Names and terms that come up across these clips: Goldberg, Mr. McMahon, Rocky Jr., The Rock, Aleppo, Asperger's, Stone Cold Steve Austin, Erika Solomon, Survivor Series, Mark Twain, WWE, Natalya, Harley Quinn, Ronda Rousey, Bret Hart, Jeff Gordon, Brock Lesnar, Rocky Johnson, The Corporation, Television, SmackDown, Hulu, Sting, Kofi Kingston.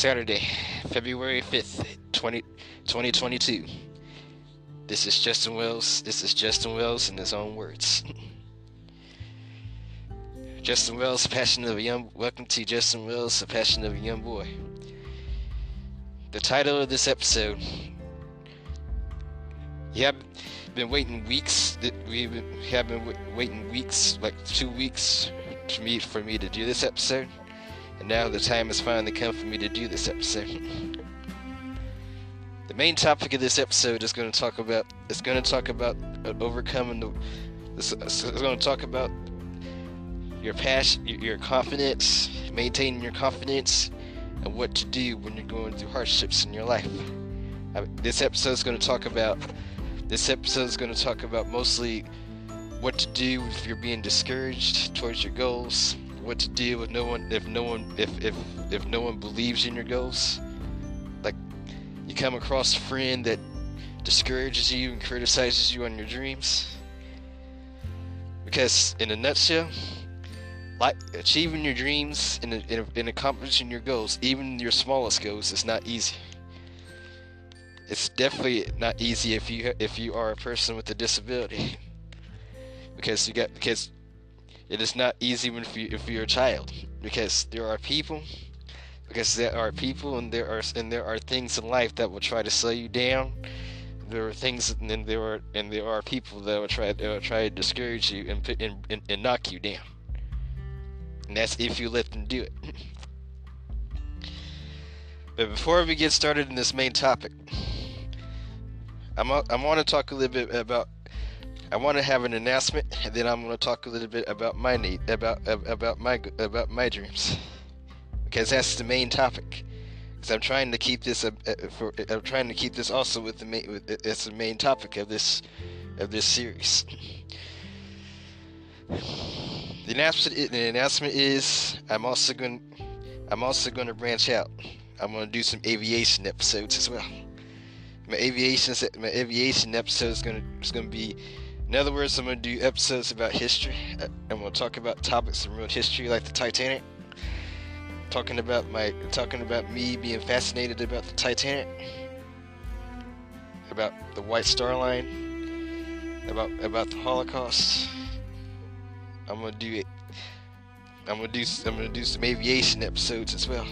Saturday, February 5th, 2022. This is Justin Wells. This is Justin Wells in his own words. Justin Wells, passion of a young. Welcome to Justin Wells, the passion of a young boy. The title of this episode. Yeah, I've been waiting weeks. Like 2 weeks, for me to do this episode. And now the time has finally come for me to do this episode. The main topic of this episode is going to talk about. It's going to talk about overcoming the. It's going to talk about your passion, your confidence, maintaining your confidence, and what to do when you're going through hardships in your life. This episode is going to talk about mostly what to do if you're being discouraged towards your goals. What to do if no one believes in your goals. Like you come across a friend that discourages you and criticizes you on your dreams. Because in a nutshell, like achieving your dreams and accomplishing your goals, even your smallest goals, is not easy. It's definitely not easy if you are a person with a disability, because it is not easy if you're a child, because there are people and there are things in life that will try to slow you down. There are things and there are people that will try to discourage you and knock you down, and that's if you let them do it. But before we get started in this main topic, I want to talk a little bit about. I want to have an announcement, and then I'm going to talk a little bit about my need, about my dreams, because that's the main topic. Because I'm trying to keep this also with the main, as the main topic of this series. The announcement is I'm also going to branch out. I'm going to do some aviation episodes as well. My aviation episode is going to be. In other words, I'm going to do episodes about history. I'm going to talk about topics in real history, like the Titanic. Talking about me being fascinated about the Titanic, about the White Star Line, about the Holocaust. I'm going to do some aviation episodes as well.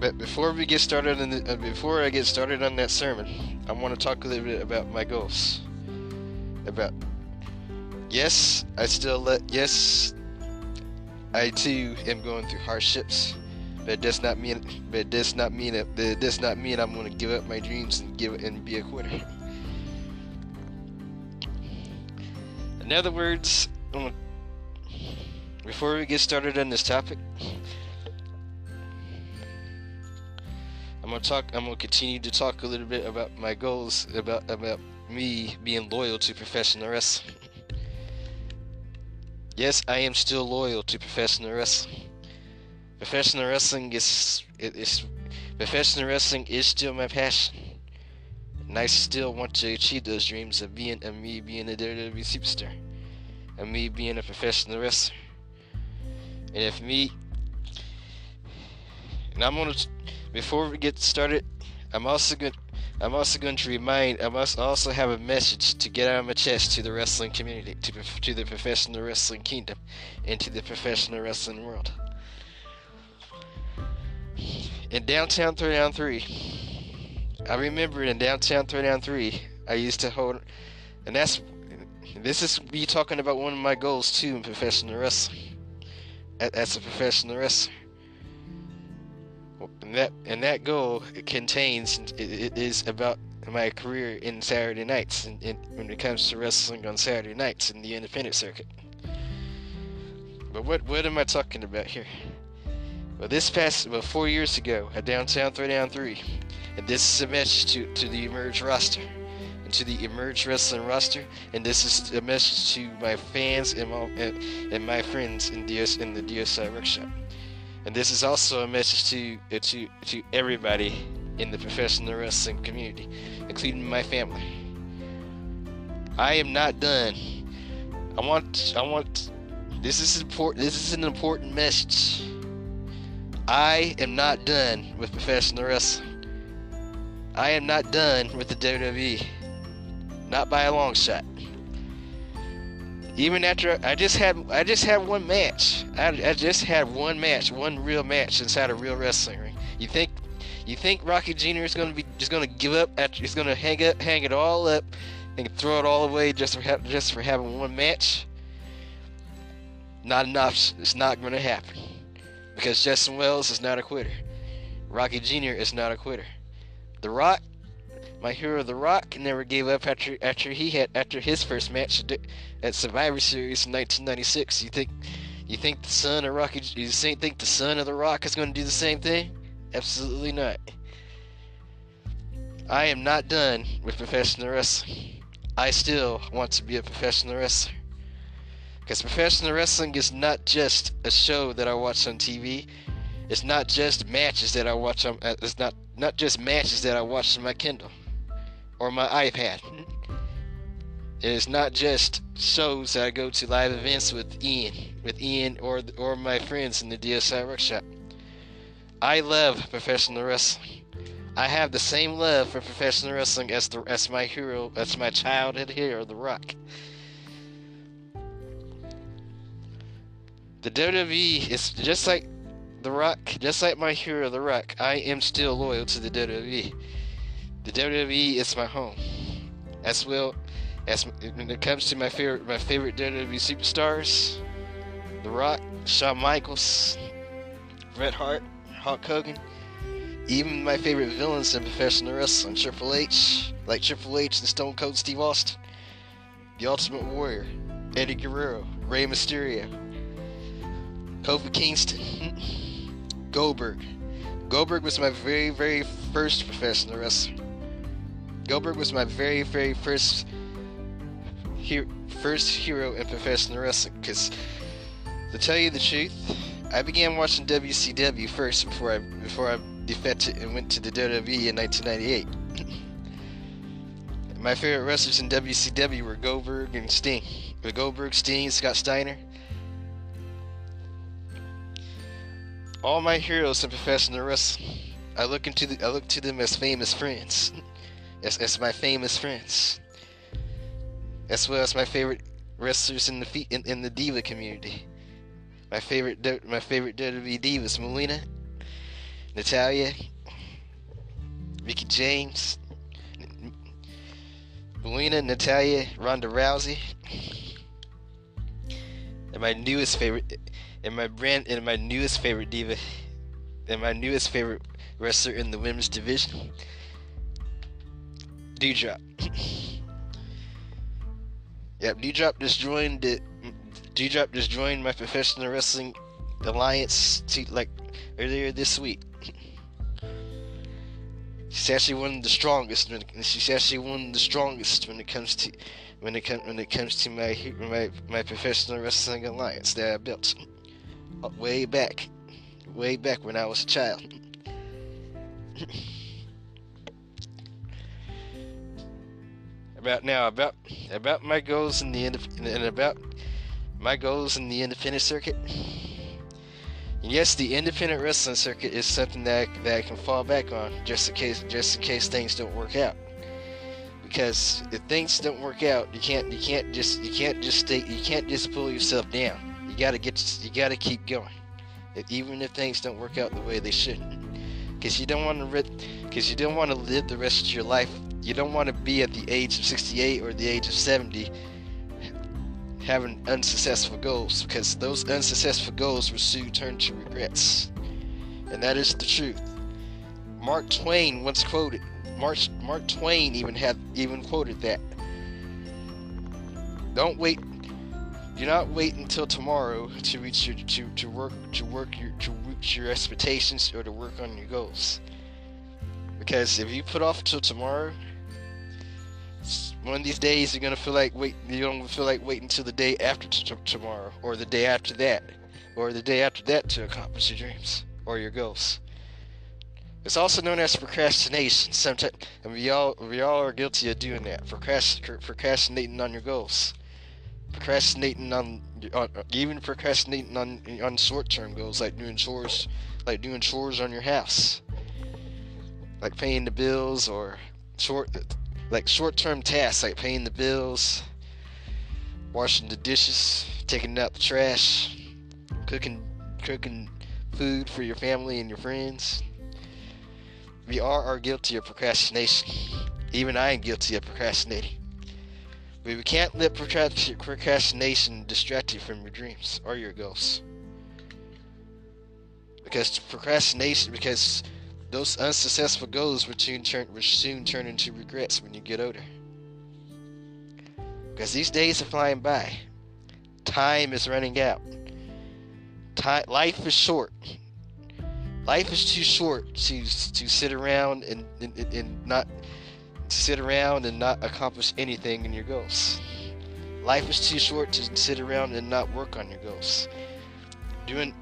But before I get started on that sermon, I want to talk a little bit about my goals. I too am going through hardships, but it does not mean I'm going to give up my dreams and be a quitter. In other words, before we get started on this topic. I'm gonna continue to talk a little bit about my goals, about me being loyal to professional wrestling. Yes, I am still loyal to professional wrestling. Professional wrestling is still my passion, and I still want to achieve those dreams of me being a WWE superstar, and me being a professional wrestler. And if me, and I'm gonna. Before we get started, I must also have a message to get out of my chest to the wrestling community, to the professional wrestling kingdom, and to the professional wrestling world. In Downtown Throwdown 3, I used to hold, and this is me talking about one of my goals too in professional wrestling, as a professional wrestler. And that goal is about my career in Saturday nights, and when it comes to wrestling on Saturday nights in the independent circuit. But what am I talking about here? Well, 4 years ago at Downtown Throwdown 3, and this is a message to the Emerge roster, and to the Emerge wrestling roster, and this is a message to my fans and my friends in the DSI Workshop. And this is also a message to everybody in the professional wrestling community, including my family. I am not done. This is important. This is an important message. I am not done with professional wrestling. I am not done with the WWE. Not by a long shot. Even after I just had one match. I just had one match, one real match inside a real wrestling ring. You think Rocky Jr. is just gonna give up? Is gonna hang it all up, and throw it all away just for having one match? Not enough. It's not gonna happen because Justin Wells is not a quitter. Rocky Jr. is not a quitter. The Rock, my hero, The Rock, never gave up after his first match at Survivor Series in 1996. You think the son of Rocky? You think the son of The Rock is gonna do the same thing? Absolutely not. I am not done with professional wrestling. I still want to be a professional wrestler. Because professional wrestling is not just a show that I watch on TV. It's not just matches that I watch on it's not just matches that I watch on my Kindle or my iPad. It is not just shows that I go to live events with Ian or my friends in the DSI Workshop. I love professional wrestling. I have the same love for professional wrestling as my hero, as my childhood hero, The Rock. The WWE is just like The Rock, just like my hero, The Rock. I am still loyal to the WWE. The WWE is my home. As well as when it comes to my favorite WWE superstars, The Rock, Shawn Michaels, Bret Hart, Hulk Hogan, even my favorite villains in professional wrestling, Triple H and Stone Cold Steve Austin, The Ultimate Warrior, Eddie Guerrero, Rey Mysterio, Kofi Kingston, Goldberg. Goldberg was my very, very first professional wrestler. Goldberg was my very, very first hero in professional wrestling, because to tell you the truth, I began watching WCW first before I defected and went to the WWE in 1998. My favorite wrestlers in WCW were Goldberg and Sting. Goldberg, Sting, Scott Steiner. All my heroes in professional wrestling, I look to them as famous friends, as my famous friends, as well as my favorite wrestlers in the diva community. My favorite WWE divas: Melina, Natalya, Mickey James, Melina, Natalya, Ronda Rousey, and my newest favorite wrestler in the women's division, Doudrop. Yep, Doudrop just joined my professional wrestling alliance earlier this week. She's actually one of the strongest. When it comes to my professional wrestling alliance that I built way back when I was a child. About my goals in the end about my goals in the independent circuit. And yes, the independent wrestling circuit is something that I can fall back on just in case things don't work out. Because if things don't work out, you can't just pull yourself down. You gotta keep going, even if things don't work out the way they should. Because you don't want to live the rest of your life. You don't want to be at the age of 68 or the age of 70. Having unsuccessful goals, because those unsuccessful goals will soon turn to regrets, and that is the truth. Mark Twain once quoted. Mark Twain even quoted that. Don't wait. Do not wait until tomorrow to reach your to reach your expectations or to work on your goals. Because if you put off till tomorrow, one of these days you're gonna feel like waiting until the day after tomorrow, or the day after that, or the day after that to accomplish your dreams or your goals. It's also known as procrastination. Sometimes, and we all are guilty of doing that. Procrastinating on your goals, procrastinating on short-term goals like doing chores, like doing chores on your house, like paying the bills, or short-term tasks like paying the bills, washing the dishes, taking out the trash, cooking food for your family and your friends. We are guilty of procrastination. Even I am guilty of procrastinating. But we can't let procrastination distract you from your dreams or your goals. Because those unsuccessful goals will soon turn into regrets when you get older. Because these days are flying by. Time is running out. Life is short. Life is too short to sit around and not accomplish anything in your goals. Life is too short to sit around and not work on your goals. Doing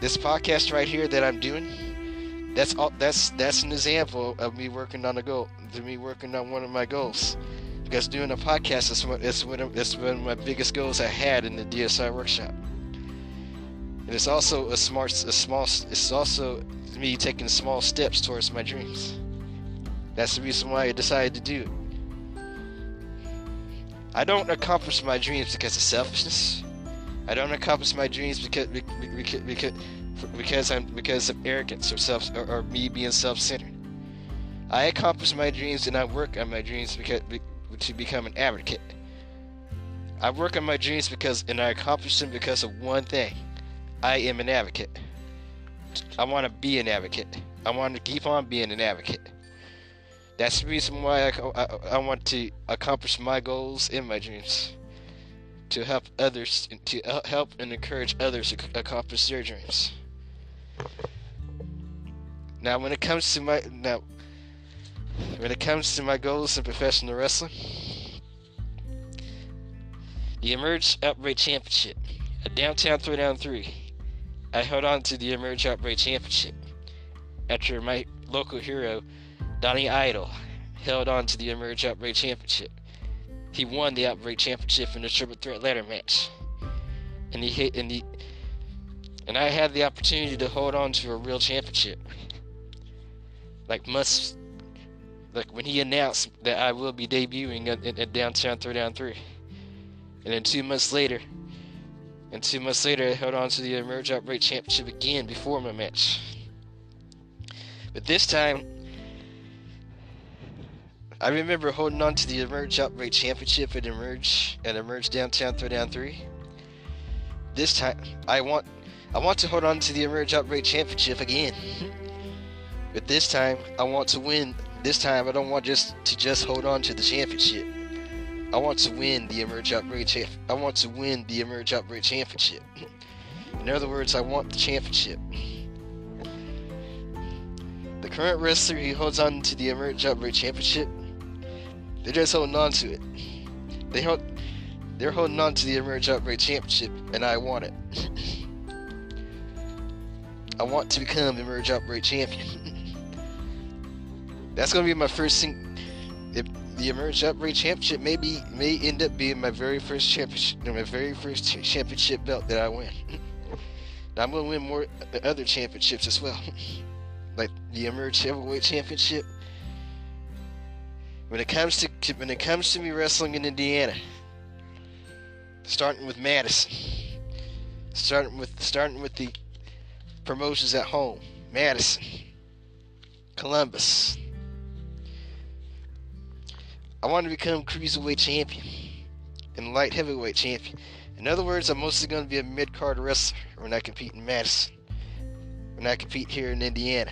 this podcast right here that I'm doing, that's an example of me working on a goal. Me working on one of my goals. Because doing a podcast is one of my biggest goals I had in the DSI workshop. And it's also it's also me taking small steps towards my dreams. That's the reason why I decided to do it. I don't accomplish my dreams because of selfishness. I don't accomplish my dreams because of arrogance or me being self-centered. I accomplish my dreams and I work on my dreams to become an advocate. I work on my dreams and I accomplish them because of one thing. I am an advocate. I want to be an advocate. I want to keep on being an advocate. That's the reason why I want to accomplish my goals and my dreams, to help others, to help and encourage others to accomplish their dreams. Now, when it comes to my goals in professional wrestling, the Emerge Outbreak Championship, a Downtown Throwdown 3, I held on to the Emerge Outbreak Championship after my local hero, Donnie Idol, held on to the Emerge Outbreak Championship. He won the Outbreak Championship in the Triple Threat Ladder match. And I had the opportunity to hold on to a real championship. Like when he announced that I will be debuting at Downtown Throwdown 3. And then 2 months later, I held on to the Emerge Outbreak Championship again before my match. But this time, I remember holding on to the Emerge Outbreak Championship at Emerge Downtown Throwdown 3. This time, I want to hold on to the Emerge Outbreak Championship again. But this time, I want to win. This time, I don't want to just hold on to the championship. I want to win the Emerge Outbreak Championship. In other words, I want the championship. The current wrestler who holds on to the Emerge Outbreak Championship, they're just holding on to it. They're holding on to the Emerge Outbreak Championship, and I want it. I want to become Emerge Outbreak Champion. That's going to be my first thing. The Emerge Outbreak Championship may end up being my very first championship belt that I win. I'm going to win more other championships as well, like the Emerge Heavyweight Championship. When it comes to me wrestling in Indiana, starting with Madison, starting with the promotions at home, Madison, Columbus. I want to become Cruiserweight Champion and Light Heavyweight Champion. In other words, I'm mostly going to be a mid-card wrestler when I compete in Madison, when I compete here in Indiana.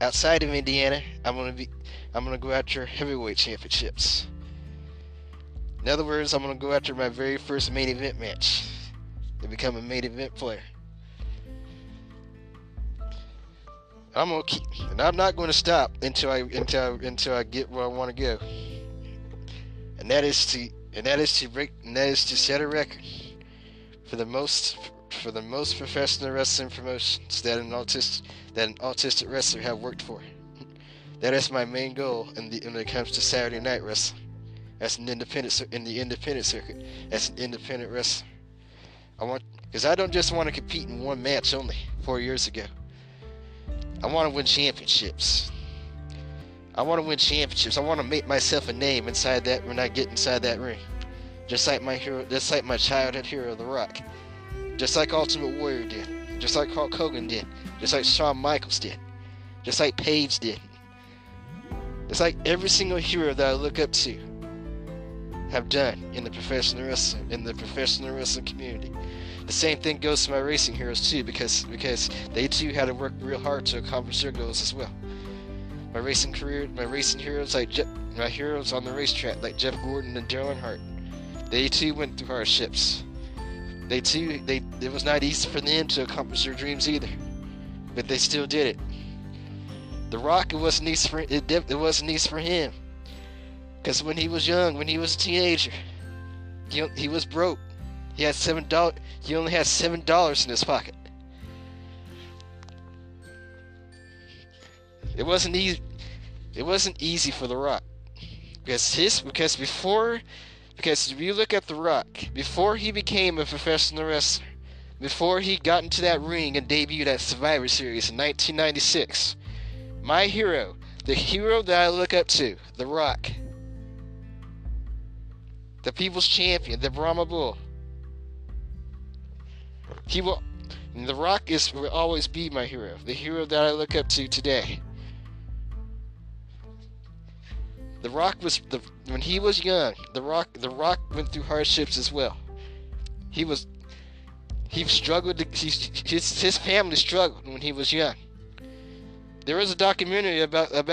Outside of Indiana, I'm going to go after heavyweight championships. In other words, I'm going to go after my very first main event match and become a main event player. I'm going to keep, and I'm not going to stop until I get where I want to go. And that is to set a record for the most professional wrestling promotions that an autistic wrestler have worked for. That is my main goal when it comes to Saturday Night Wrestling. That's an independent circuit. As an independent wrestler, Because I don't just want to compete in one match only 4 years ago. I want to win championships. I want to win championships. I want to make myself a name inside that when I get inside that ring. Just like my hero, just like my childhood hero, The Rock. Just like Ultimate Warrior did. Just like Hulk Hogan did. Just like Shawn Michaels did. Just like Paige did. It's like every single hero that I look up to have done in the professional wrestling community. The same thing goes to my racing heroes too, because they too had to work real hard to accomplish their goals as well. My heroes on the racetrack like Jeff Gordon and Darren Hart, they too went through hardships. It was not easy for them to accomplish their dreams either, but they still did it. The Rock, it wasn't easy for him, because when he was young, when he was a teenager, he was broke. He had $7. He only had $7 in his pocket. It wasn't easy for The Rock, because if you look at The Rock, before he became a professional wrestler, before he got into that ring and debuted at Survivor Series in 1996. My hero, the hero that I look up to, The Rock, the People's Champion, the Brahma Bull. The Rock will always be my hero, the hero that I look up to today. The Rock when he was young, The Rock went through hardships as well. He struggled. His family struggled when he was young. There is a documentary about the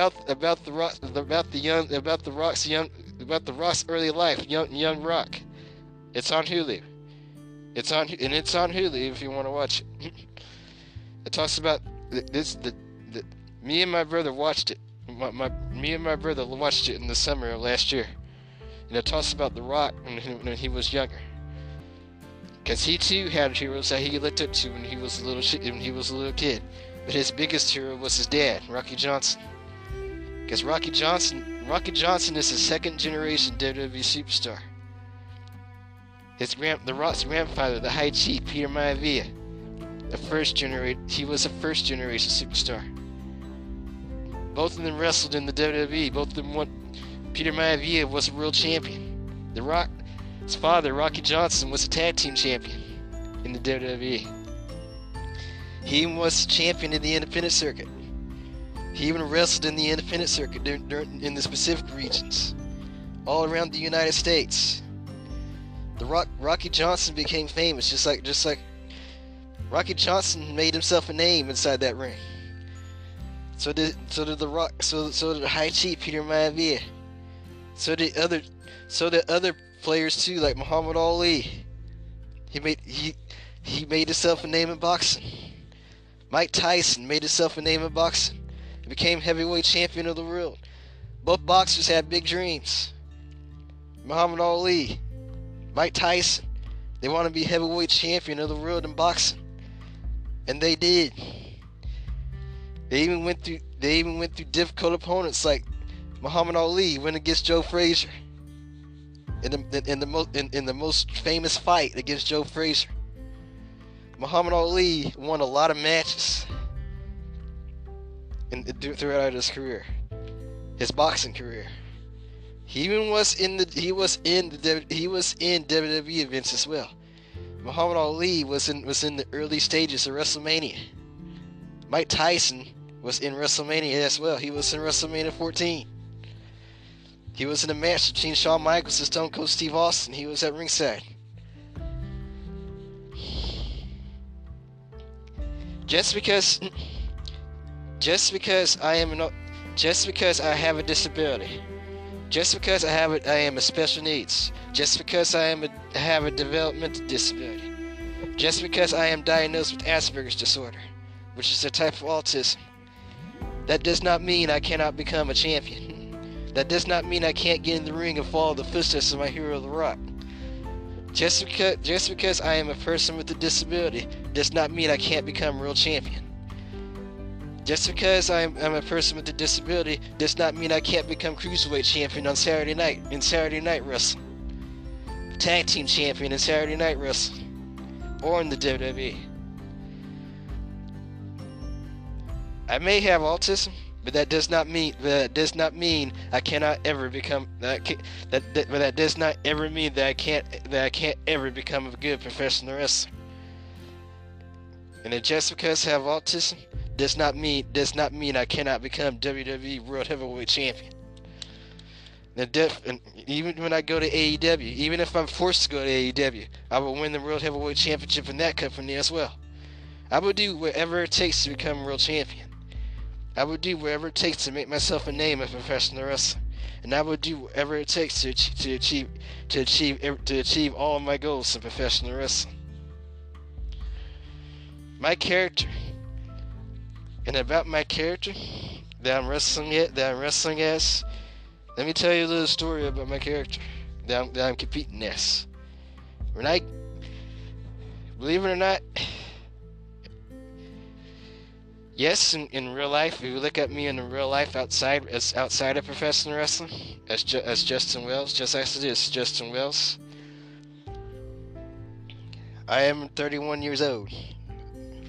Rock's early life, young Rock. It's on Hulu. It's on Hulu if you want to watch it. It talks about this. Me and my brother watched it. Me and my brother watched it in the summer of last year, and it talks about The Rock when he was younger, because he too had heroes that he looked up to when he was a little kid. But his biggest hero was his dad, Rocky Johnson. Because Rocky Johnson is a second-generation WWE superstar. The Rock's grandfather, the High Chief Peter Maivia, he was a first-generation superstar. Both of them wrestled in the WWE. Both of them won. Peter Maivia was a world champion. The Rock's father, Rocky Johnson, was a tag team champion in the WWE. He was champion in the independent circuit. He even wrestled in the independent circuit in the Pacific regions, all around the United States. Rocky Johnson became famous, just like Rocky Johnson made himself a name inside that ring. So did the High Chief Peter Maivia. So did other players too, like Muhammad Ali. He made himself a name in boxing. Mike Tyson made himself a name in boxing. He became heavyweight champion of the world. Both boxers had big dreams. Muhammad Ali, Mike Tyson, they want to be heavyweight champion of the world in boxing, and they did. They even went through difficult opponents like Muhammad Ali went against Joe Frazier in the most famous fight against Joe Frazier. Muhammad Ali won a lot of matches throughout his career, his boxing career. He was in WWE events as well. Muhammad Ali was in the early stages of WrestleMania. Mike Tyson was in WrestleMania as well. He was in WrestleMania 14. He was in a match between Shawn Michaels and Stone Cold Steve Austin. He was at ringside. Just because I have a disability, just because I am a special needs, just because I have a developmental disability, just because I am diagnosed with Asperger's disorder, which is a type of autism, that does not mean I cannot become a champion. That does not mean I can't get in the ring and follow the footsteps of my hero, The Rock. Just because I am a person with a disability does not mean I can't become a world champion. Just because I'm a person with a disability does not mean I can't become Cruiserweight champion on Saturday night in Saturday Night Wrestling, tag team champion in Saturday Night Wrestling, or in the WWE. I may have autism, but that does not mean I cannot ever become that does not ever mean that I can't ever become a good professional wrestler. And just because I have autism does not mean I cannot become WWE World Heavyweight Champion. And even when I go to AEW, even if I'm forced to go to AEW, I will win the World Heavyweight Championship in that company as well. I will do whatever it takes to become world champion. I will do whatever it takes to make myself a name as a professional wrestler, and I will do whatever it takes to achieve all of my goals in professional wrestling. My character, and about my character that I'm wrestling as. Let me tell you a little story about my character that I'm competing as. When I, believe it or not, yes, in real life, if you look at me in real life outside of professional wrestling, as Justin Wells, just as it is, Justin Wells, I am 31 years old.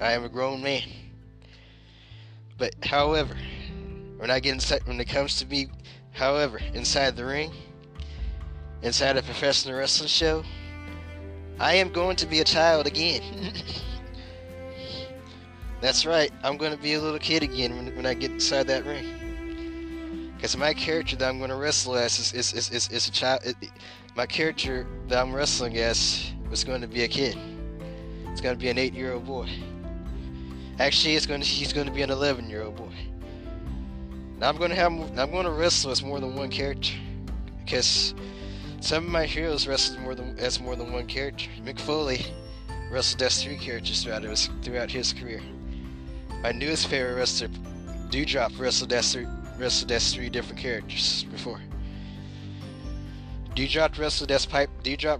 I am a grown man. But however, inside the ring, inside a professional wrestling show, I am going to be a child again. That's right, I'm going to be a little kid again when I get inside that ring. Because my character that I'm going to wrestle as is a child. My character that I'm wrestling as is going to be a kid. It's going to be an 8-year-old boy. Actually, he's going to be an 11-year-old boy. Now I'm going to wrestle as more than one character, because some of my heroes wrestled as more than one character. Mick Foley wrestled as 3 characters throughout his career. My newest favorite wrestler, Doudrop, wrestled as three different characters before. Doudrop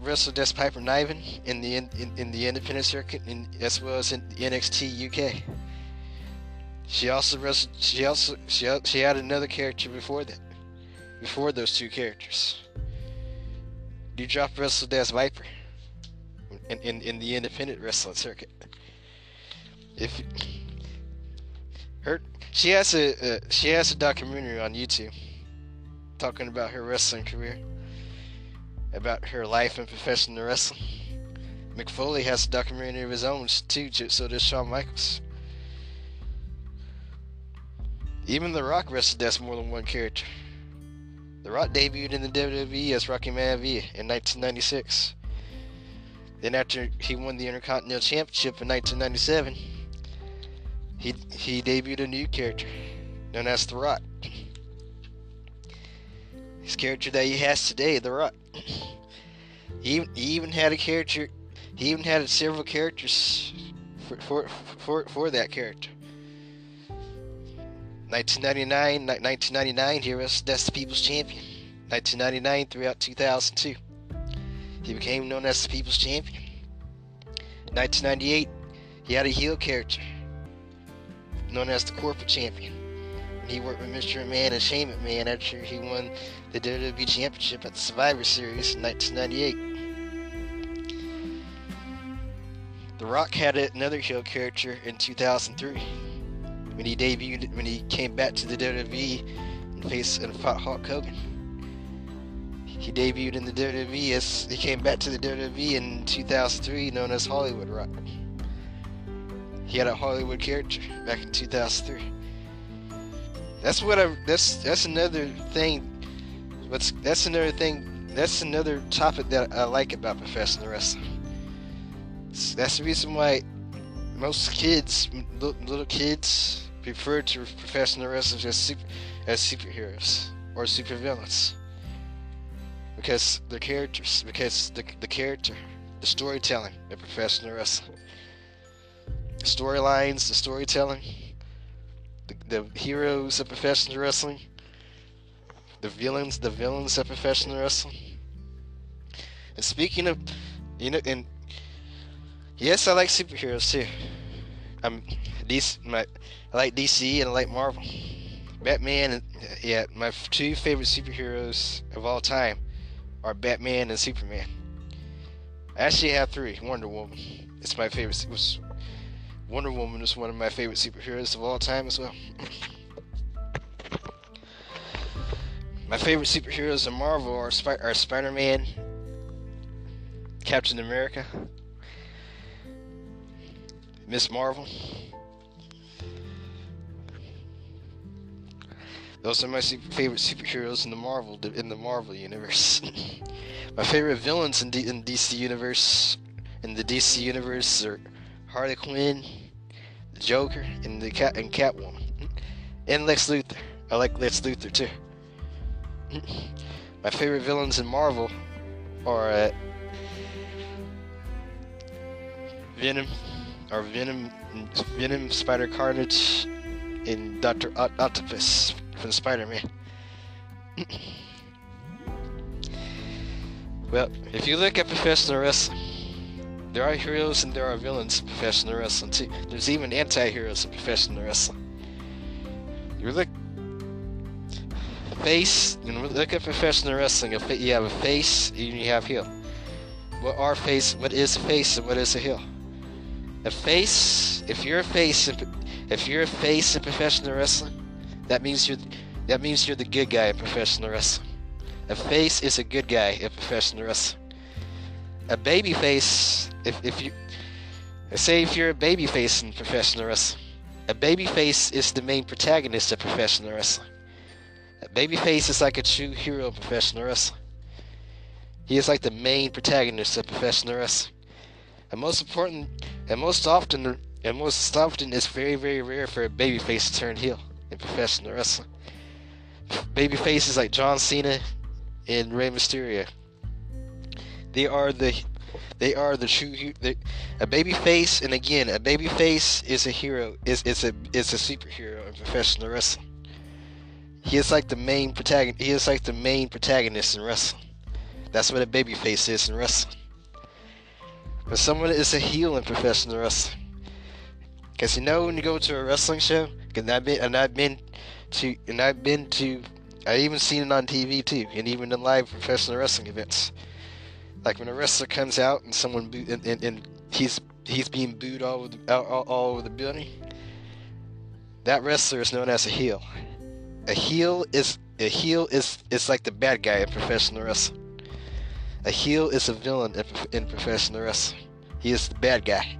wrestled as Piper Niven in the independent circuit, as well as in NXT UK. She had another character before those 2 characters. Doudrop wrestled as Viper in the independent wrestling circuit. She has a documentary on YouTube talking about her wrestling career, about her life in professional wrestling. Mick Foley has a documentary of his own too, so does Shawn Michaels. Even The Rock wrestled as more than one character. The Rock debuted in the WWE as Rocky Maivia in 1996. Then after he won the Intercontinental Championship in 1997, he debuted a new character known as The Rock. His character that he has today, The Rock. He even had several characters for that character. 1999, he was the People's Champion. 1999 throughout 2002, he became known as the People's Champion. 1998, he had a heel character known as the Corporate Champion. He worked with Mr. McMahon and Shane McMahon after he won the WWE Championship at the Survivor Series in 1998. The Rock had another heel character in 2003. When he came back to the WWE and fought Hulk Hogan. He came back to the WWE in 2003, known as Hollywood Rock. He had a Hollywood character back in 2003. That's another topic that I like about professional wrestling. That's the reason why most kids, little kids, prefer to professional wrestlers as superheroes or supervillains, because the characters, the storytelling of professional wrestling, the storylines, the storytelling, the heroes of professional wrestling, the villains of professional wrestling. And speaking of, yes, I like superheroes too. I like DC and I like Marvel. Batman, my 2 favorite superheroes of all time are Batman and Superman. I actually have 3: Wonder Woman, It's my favorite. It was Wonder Woman is one of my favorite superheroes of all time as well. My favorite superheroes in Marvel are Spider-Man, Captain America, Miss Marvel. Those are my favorite superheroes in the Marvel universe. My favorite villains in DC universe, in the DC universe, are Harley Quinn, the Joker, and Catwoman, and Lex Luthor. I like Lex Luthor too. My favorite villains in Marvel are Venom, Spider Carnage, and Dr. Octopus from Spider-Man. Well, if you look at professional wrestling, there are heroes and there are villains in professional wrestling too. There's even anti-heroes in professional wrestling. You look face, and look at professional wrestling. You have a face and you have heel. What is a face and what is a heel? A face. If you're a face in professional wrestling, that means you're the good guy in professional wrestling. A face is a good guy in professional wrestling. A baby face. If you're a baby face in professional wrestling, a baby face is the main protagonist of professional wrestling. A baby face is like a true hero in professional wrestling. He is like the main protagonist of professional wrestling. And most important, and most often, it's very, very rare for a babyface to turn heel in professional wrestling. Babyfaces like John Cena and Rey Mysterio. A babyface, and again, a babyface is a hero. It's a superhero in professional wrestling. He is like the main protagonist in wrestling. That's what a babyface is in wrestling. But someone is a heel in professional wrestling. Because when you go to a wrestling show, I've even seen it on TV too, and even in live professional wrestling events. Like when a wrestler comes out and someone he's being booed all over the building, that wrestler is known as a heel. A heel is like the bad guy in professional wrestling. A heel is a villain in professional wrestling. He is the bad guy.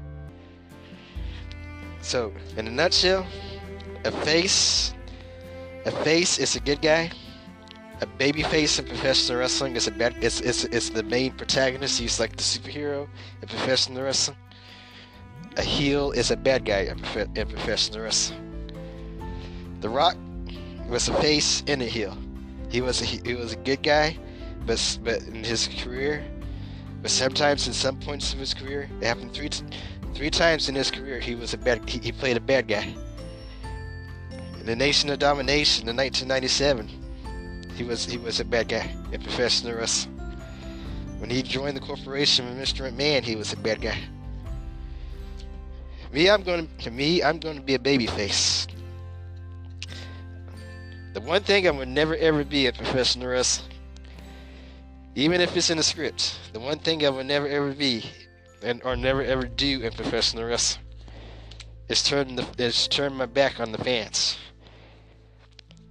So, in a nutshell, a face is a good guy. A baby face in professional wrestling is it's the main protagonist. He's like the superhero in professional wrestling. A heel is a bad guy in professional wrestling. The Rock was a face and a heel. He was a good guy, but in his career, but sometimes in some points of his career, it happened three times in his career, he played a bad guy. In the Nation of Domination in 1997, he was a bad guy in professional wrestling. When he joined the corporation with Mr. McMahon, he was a bad guy. I'm going to be a babyface. The one thing I would never ever be in professional wrestling, even if it's in the script, the one thing I would never ever be, or never ever do in professional wrestling, is turn my back on the fans.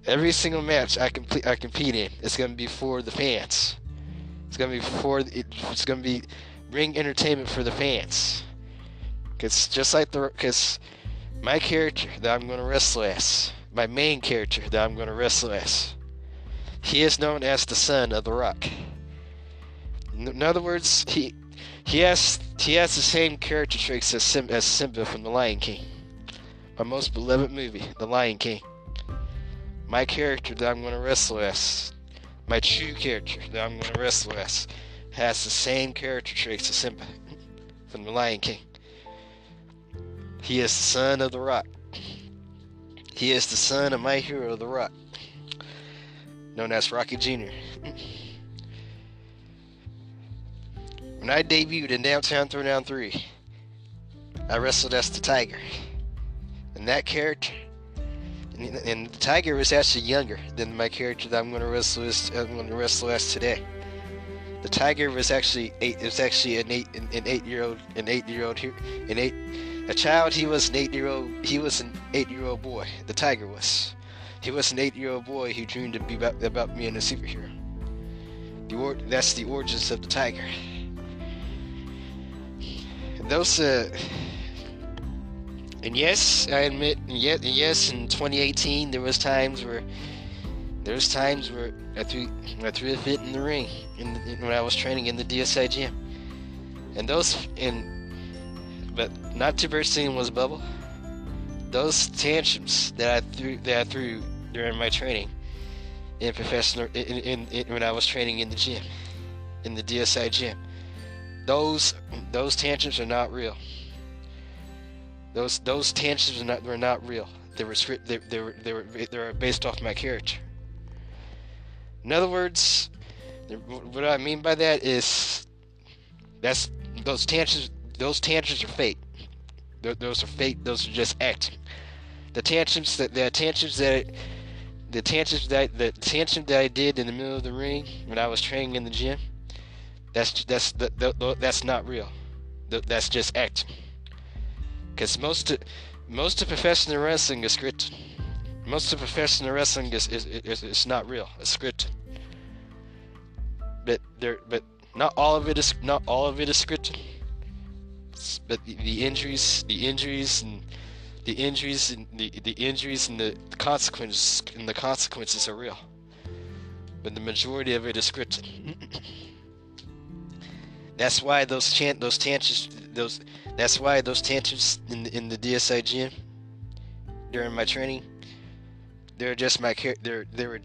Every single match I compete in, it's gonna be for the fans. It's gonna bring entertainment for the fans. Cause my character that I'm gonna wrestle as, my main character that I'm gonna wrestle as, he is known as the Son of the Rock. In other words, he has the same character traits as Simba from The Lion King, my most beloved movie, The Lion King. My character that I'm going to wrestle as, my true character that I'm going to wrestle as, has the same character traits as Simba from The Lion King. He is the Son of the Rock. He is the son of my hero, The Rock, known as Rocky Jr. When I debuted in Downtown Throwdown 3, I wrestled as the Tiger. And that character, and the Tiger was actually younger than my character that I'm going to wrestle as today. The Tiger was actually an eight-year-old boy. The Tiger was. He was an 8-year-old boy who dreamed about being a superhero. That's the origins of the Tiger. And yes, I admit, and yes, in 2018 there was times where I threw a fit in the ring when I was training in the DSI gym. But not too bursting was bubble. Those tantrums that I threw during my training when I was training in the gym, in the DSI gym, those tantrums are not real. Those tantrums were not real. They were based off my character. In other words, what I mean by that is those tantrums are fake. Those are fake. Those are just acting. The tantrum that I did in the middle of the ring when I was training in the gym, that's not real. That's just acting. Because most of professional wrestling is scripted. Most of professional wrestling is not real. It's scripted. But not all of it is scripted. But the injuries and the consequences are real. But the majority of it is scripted. That's why those tantrums in the DSI gym during my training, they were just my character. They're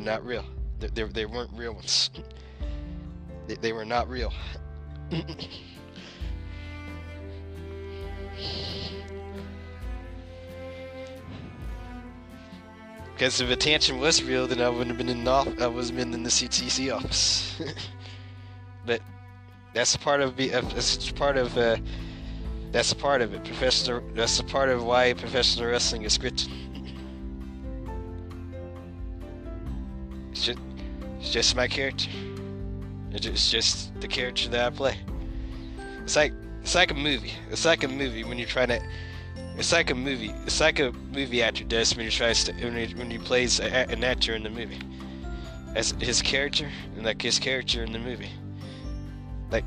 not real. They weren't real ones. They were not real. Because if a tantrum was real, then I wouldn't have been in the CTC office. But that's part of it. That's a part of why professional wrestling is scripted. It's just my character. It's just the character that I play. It's like a movie when you're trying to. It's like a movie actor does when he plays an actor in the movie. That's his character, and like his character in the movie. Like,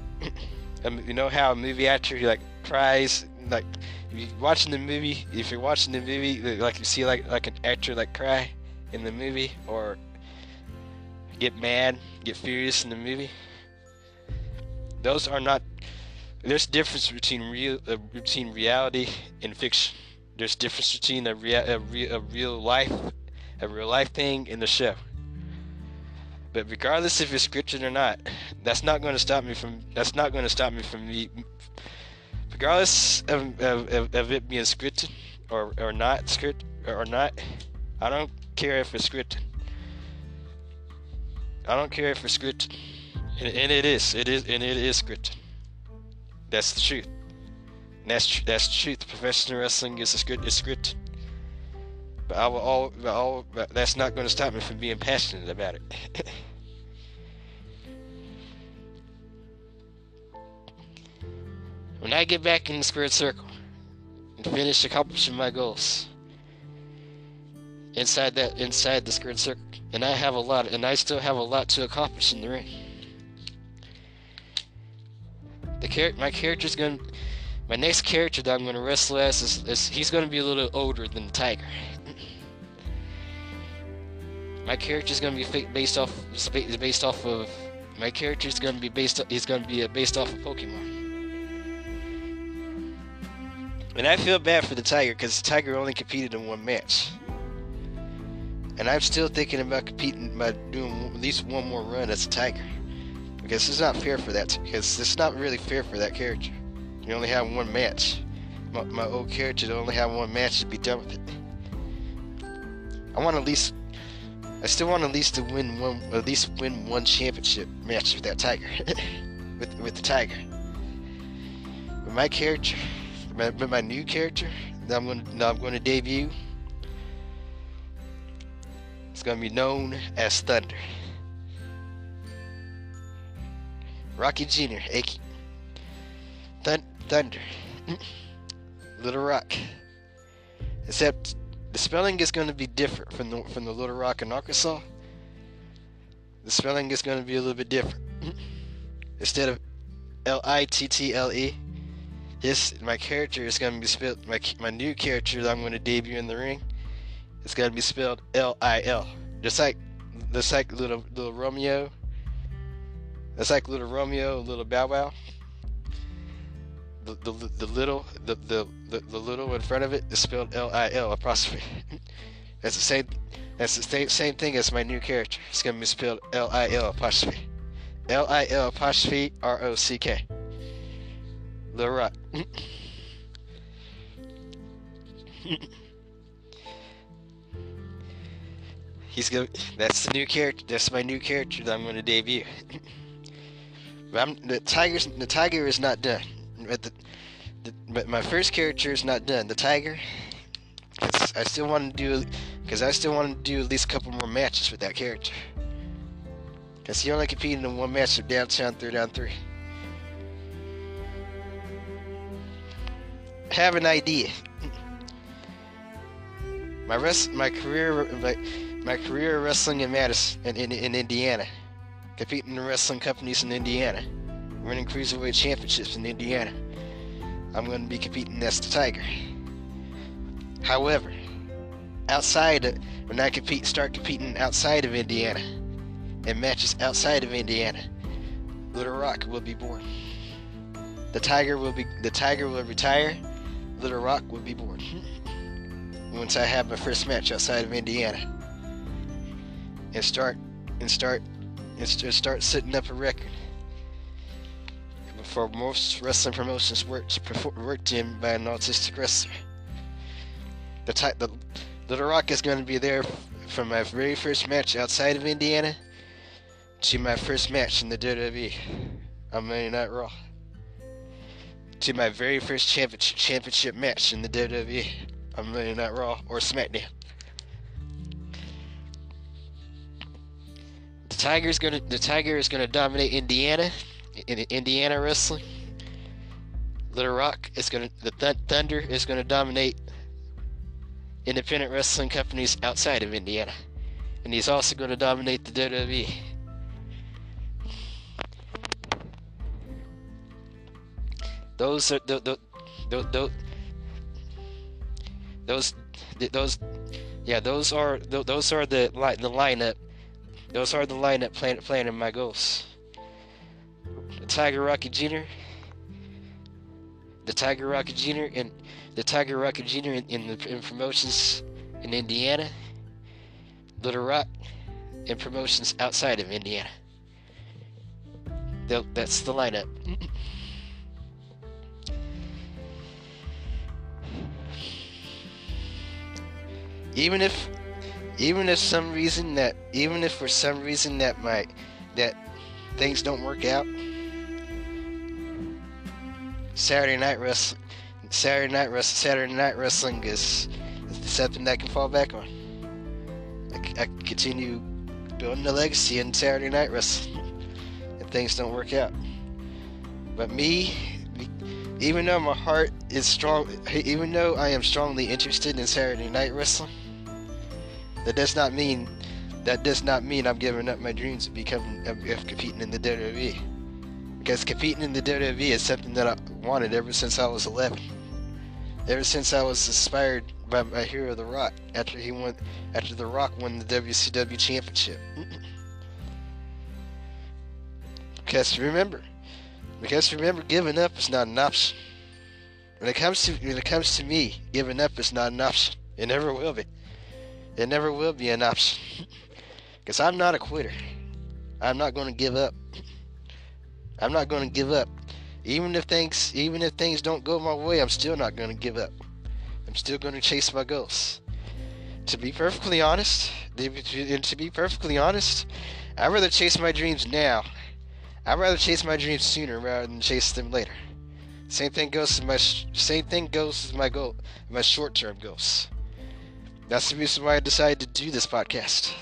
you know how a movie actor, he like cries, like if you're watching the movie, like you see like an actor like cry in the movie or get mad, get furious in the movie. Those are not. There's a difference between reality and fiction. There's a difference between a real life thing and the show. But regardless if it's scripted or not, that's not going to stop me from regardless of it being scripted or not. I don't care if it's scripted. And it is scripted. That's the truth. And that's the truth. Professional wrestling is scripted. But that's not going to stop me from being passionate about it. When I get back in the squared circle and finish accomplishing my goals inside the squared circle, and I still have a lot to accomplish in the ring. My next character that I'm gonna wrestle as is he's gonna be a little older than the Tiger. My character's gonna be based off of Pokemon. And I feel bad for the Tiger because the Tiger only competed in one match. And I'm still thinking about competing by doing at least one more run as a Tiger. Because it's not really fair for that character. You only have one match. My old character they only have one match to be done with it. I still want to win one championship match with that Tiger. with the Tiger. But my new character that I'm going to debut, it's going to be known as Thunder. Rocky Jr., Thunder, Lil Rock. Except the spelling is going to be different from the Lil Rock in Arkansas. The spelling is going to be a little bit different. Instead of L-I-T-T-L-E, my character is going to be spelled, my new character that I'm going to debut in the ring, it's going to be spelled L-I-L. Just like little Romeo. That's like little Romeo, little Bow Wow. The little in front of it is spelled L-I-L apostrophe. That's the same thing as my new character. It's gonna be spelled L-I-L apostrophe. L-I-L apostrophe R-O-C-K. Lil Rock. That's the new character. That's my new character that I'm gonna debut. But the tiger is not done. But my first character is not done. The Tiger, because I still want to do at least a couple more matches with that character. Cause he only competed in one match of Downtown Throwdown 3. I have an idea. My career wrestling in Madison, in Indiana, competing in wrestling companies in Indiana, winning Cruiserweight championships in Indiana. I'm going to be competing as the Tiger. However, when I start competing outside of Indiana, in matches outside of Indiana, Lil Rock will be born. The Tiger will retire. Lil Rock will be born. Once I have my first match outside of Indiana, and start setting up a record. For most wrestling promotions worked in by an autistic wrestler. The Rock is going to be there from my very first match outside of Indiana to my first match in the WWE on Monday Night Raw, to my very first championship match in the WWE on Monday Night Raw or SmackDown. The Tiger is going to dominate Indiana. In Indiana wrestling, Lil Rock is going to, Thunder is going to dominate independent wrestling companies outside of Indiana, and he's also going to dominate the WWE. Those are the lineup plan in my goals. The Tiger Rocky Jr. in promotions in Indiana, Lil Rock in promotions outside of Indiana. That's the lineup. Even if for some reason that things don't work out, Saturday Night Wrestling is something that I can fall back on. I can continue building a legacy in Saturday Night Wrestling if things don't work out. But me, even though my heart is strong, even though I am strongly interested in Saturday Night Wrestling, that does not mean I'm giving up my dreams of competing in the WWE. Because competing in the WWE is something that I wanted ever since I was 11. Ever since I was inspired by my hero, The Rock, after The Rock won the WCW championship. Because remember, giving up is not an option. When it comes to me, giving up is not an option. It never will be. It never will be an option. Because I'm not a quitter. I'm not going to give up. I'm not going to give up. Even if things don't go my way, I'm still not going to give up. I'm still going to chase my goals. To be perfectly honest, I'd rather chase my dreams now. I'd rather chase my dreams sooner rather than chase them later. Same thing goes with my goal, my short-term goals. That's the reason why I decided to do this podcast.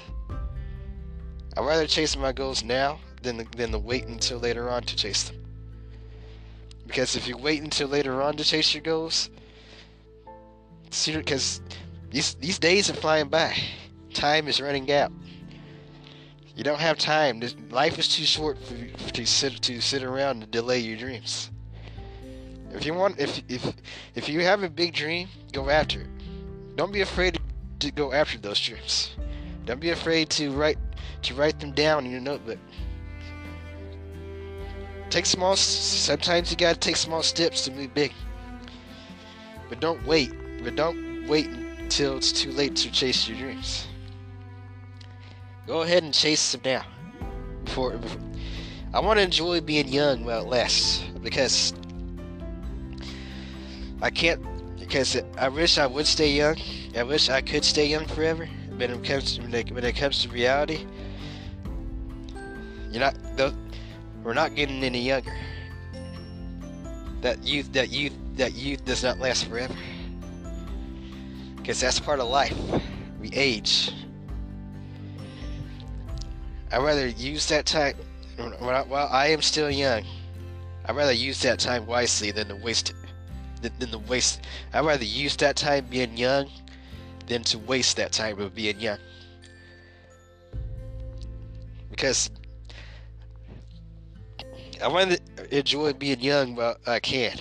I'd rather chase my goals now than the wait until later on to chase them. Because if you wait until later on to chase your goals, because these days are flying by, time is running out. You don't have time. Life is too short for you to sit around and delay your dreams. If you want, if you have a big dream, go after it. Don't be afraid to go after those dreams. Don't be afraid to write them down in your notebook. Sometimes you gotta take small steps to move big. But don't wait until it's too late to chase your dreams. Go ahead and chase them now. Before. I want to enjoy being young while it lasts, because I wish I would stay young. I wish I could stay young forever. But when it comes to reality, we're not getting any younger. That youth does not last forever. Because that's part of life. We age. I'd rather use that time while I am still young. I'd rather use that time wisely than to waste it. I'd rather use that time being young than to waste that time of being young. Because I want to enjoy being young while I can.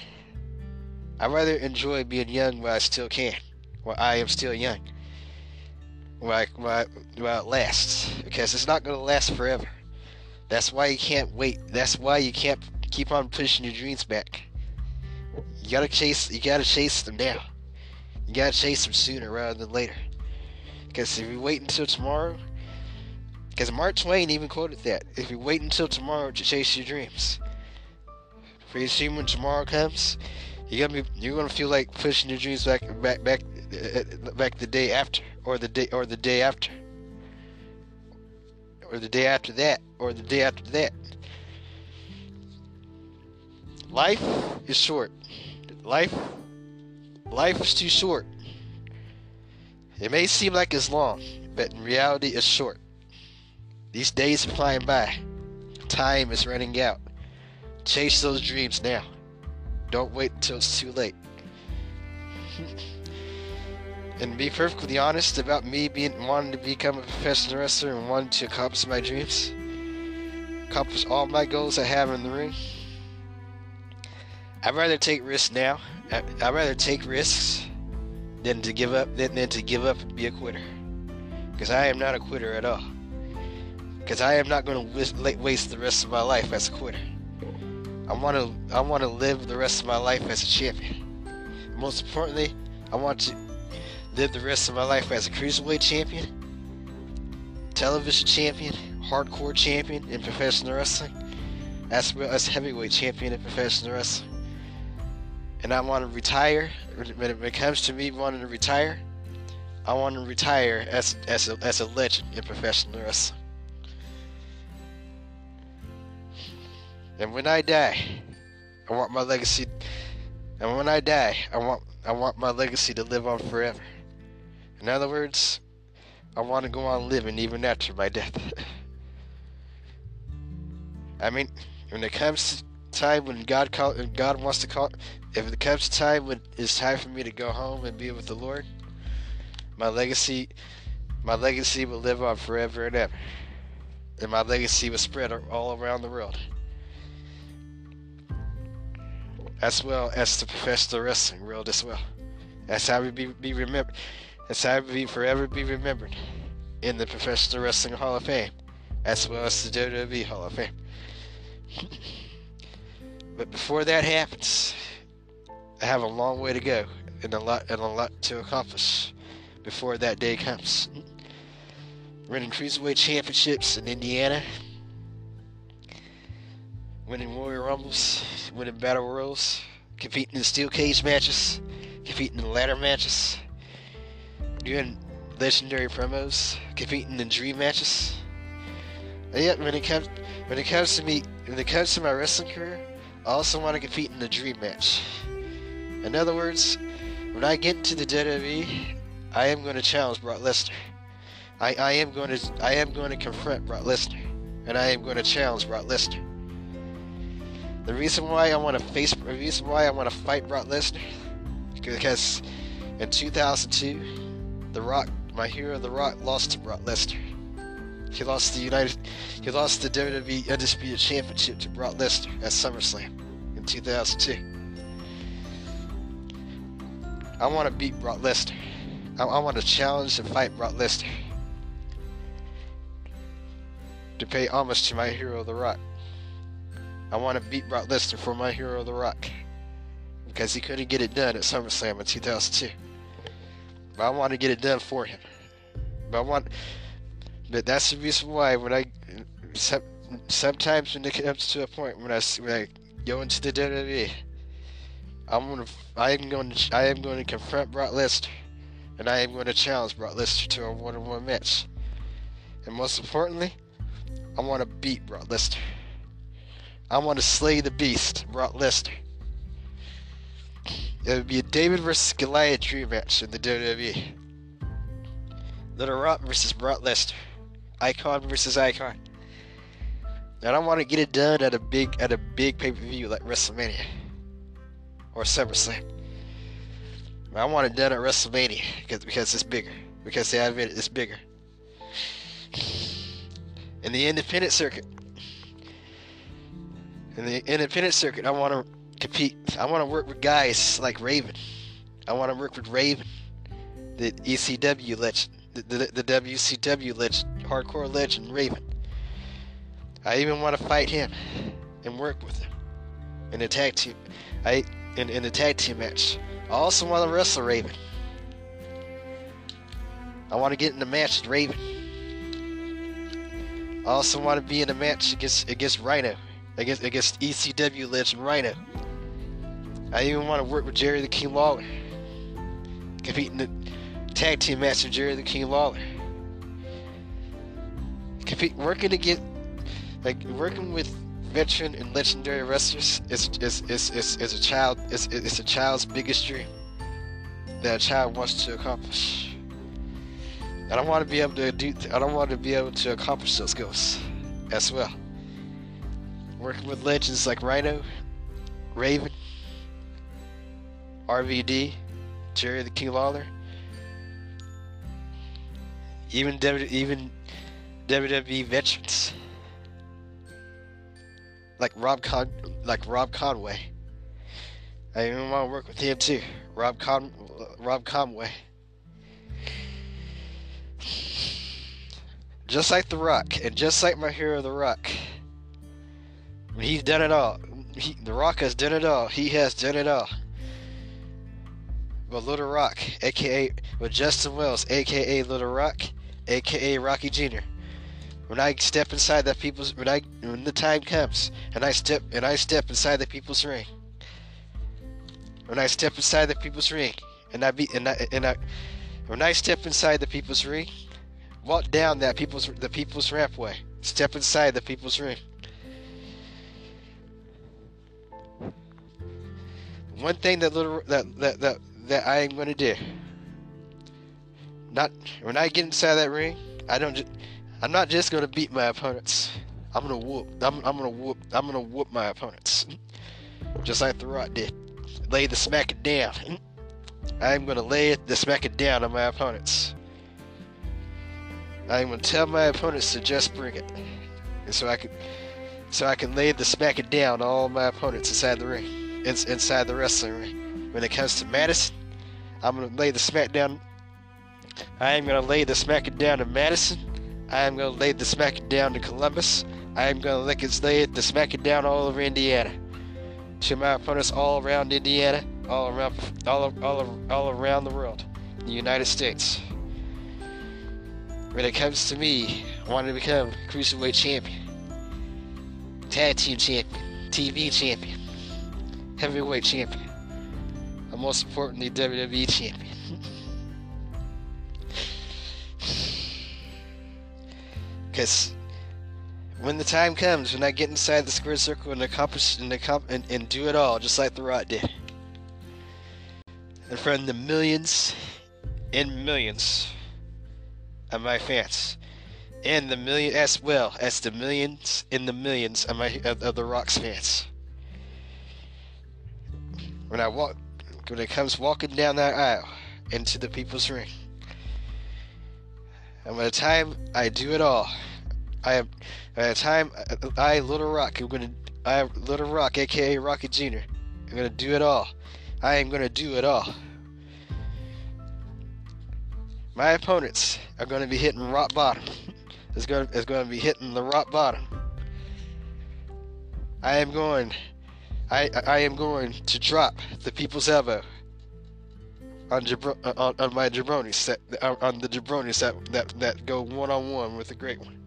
I'd rather enjoy being young while I still can. While I am still young. While it lasts. Because it's not going to last forever. That's why you can't wait. That's why you can't keep on pushing your dreams back. You gotta chase them now. You gotta chase them sooner rather than later. Because if you wait until tomorrow, because Mark Twain even quoted that, if you wait until tomorrow to chase your dreams, for you see when tomorrow comes, you're gonna feel like pushing your dreams back the day after, or the day after, or the day after that, or the day after that. Life is short. Life is too short. It may seem like it's long, but in reality it's short. These days are flying by. Time is running out. Chase those dreams now. Don't wait until it's too late. And to be perfectly honest about me wanting to become a professional wrestler and wanting to accomplish my dreams, accomplish all my goals I have in the ring, I'd rather take risks now. I'd rather take risks than to give up and be a quitter. Because I am not a quitter at all. Because I am not going to waste the rest of my life as a quitter. I want to live the rest of my life as a champion. Most importantly, I want to live the rest of my life as a Cruiserweight champion, television champion, hardcore champion in professional wrestling, as well as heavyweight champion in professional wrestling. And I want to retire. When it comes to me wanting to retire, I want to retire as a legend in professional wrestling. And when I die, I want my legacy. And when I die, I want my legacy to live on forever. In other words, I want to go on living even after my death. I mean, when it comes to time when if it comes to time when it's time for me to go home and be with the Lord, my legacy will live on forever and ever, and my legacy will spread all around the world, as well as the professional wrestling world as well. That's how we be remembered. That's how we forever be remembered in the Professional Wrestling Hall of Fame, as well as the WWE Hall of Fame. But before that happens, I have a long way to go and a lot to accomplish before that day comes. Winning Cruiserweight Championships in Indiana, winning Warrior Rumbles, winning Battle Royals, competing in steel cage matches, competing in ladder matches, doing legendary promos, competing in dream matches. And yet, when it comes to my wrestling career, I also want to compete in the dream match. In other words, when I get into the WWE, I am going to challenge Brock Lesnar. I am going to confront Brock Lesnar. and I am going to challenge Brock Lesnar. The reason why I want to fight Brock Lesnar is because in 2002, The Rock, my hero, The Rock, lost to Brock Lesnar. He lost the WWE Undisputed Championship to Brock Lesnar at SummerSlam in 2002. I want to beat Brock Lesnar. I want to challenge and fight Brock Lesnar to pay homage to my hero, The Rock. I want to beat Brock Lesnar for my hero, The Rock, because he couldn't get it done at SummerSlam in 2002. But I want to get it done for him. But that's the reason why when I sometimes when it comes to a point when I go into the WWE. I am going to confront Brock Lesnar, and I am going to challenge Brock Lesnar to a one-on-one match. And most importantly, I want to beat Brock Lesnar. I want to slay the beast, Brock Lesnar. It would be a David versus Goliath dream match in the WWE. Little Rock versus Brock Lesnar, icon versus icon. And I want to get it done at a big pay-per-view like WrestleMania. Or SummerSlam. I want it done at WrestleMania because it's bigger. Because the advent is bigger. In the independent circuit, I want to compete. I want to work with guys like Raven. I want to work with Raven, the ECW legend, the WCW legend, hardcore legend Raven. I even want to fight him and work with him in a tag team. In the tag team match. I also want to wrestle Raven. I want to get in the match with Raven. I also want to be in a match against Rhyno. Against ECW legend Rhyno. I even want to work with Jerry the King Lawler. Compete in the tag team match with Jerry the King Lawler. Working with veteran and legendary wrestlers is a child's biggest dream that a child wants to accomplish. I don't want to be able to accomplish those goals as well. Working with legends like Rhyno, Raven, RVD, Jerry the King Lawler, even WWE veterans. Like Rob Conway. I even want to work with him too. Rob Conway. Just like The Rock, and just like my hero, The Rock. He's done it all. The Rock has done it all. He has done it all. But Little Rock, aka Justin Wells, aka Little Rock, aka Rocky Jr. When I step inside that people's, when the time comes, and I step inside the people's ring. When I step inside the people's ring, when I step inside the people's ring, walk down that the people's rampway, step inside the people's ring. One thing that I am going to do. Not when I get inside that ring, I'm not just gonna beat my opponents. I'm gonna whoop my opponents, just like The Rock did. Lay the smack it down. I'm gonna smack it down on my opponents. I'm gonna tell my opponents to just bring it, and so I can lay the smack it down on all my opponents inside the ring, inside the wrestling ring. When it comes to Madison, I'm gonna lay the smack down. I am gonna lay the smack it down to Madison. I am going to lay the smack down to Columbus. I am going to lay the smack down all over Indiana. To my opponents all around Indiana, all around the world, the United States. When it comes to me, I want to become Cruiserweight champion, tag team champion, TV champion, heavyweight champion, and most importantly, WWE champion. Because when the time comes, when I get inside the square circle and accomplish and do it all, just like The Rock did, in front of the millions and millions of my fans, and the million, as well as the millions and the millions of the Rock's fans. When it comes walking down that aisle into the people's ring, and by the time I do it all, Little Rock, aka Rocky Jr., I'm gonna do it all. I am gonna do it all. My opponents are gonna be hitting rock bottom. It's gonna be hitting the rock bottom. I am going to drop the people's elbow on the jabronis that go one-on-one with the great one.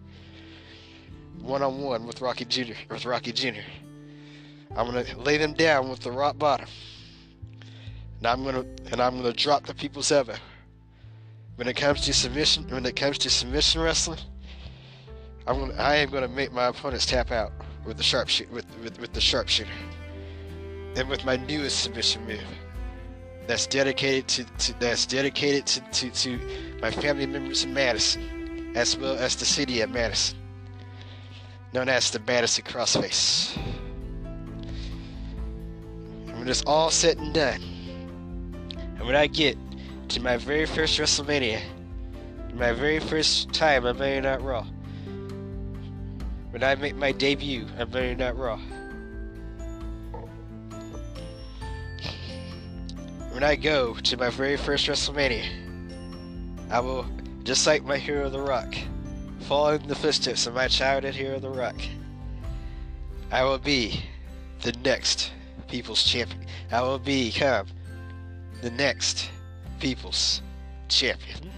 One-on-one with Rocky Jr. I'm gonna lay them down with the rock bottom. Now I'm gonna drop the people's elbow. When it comes to submission wrestling, I am gonna make my opponents tap out with the sharpshooter, with the sharpshooter, and with my newest submission move that's dedicated to my family members in Madison, as well as the city of Madison, known as the Madison Crossface. And when it's all said and done, and when I get to my very first WrestleMania, my very first time on Monday Night Raw, when I make my debut on Monday Night Raw, when I go to my very first WrestleMania, I will, just like my hero The Rock, follow in the footsteps of my childhood hero The Rock, I will be the next People's Champion. I will become the next People's Champion.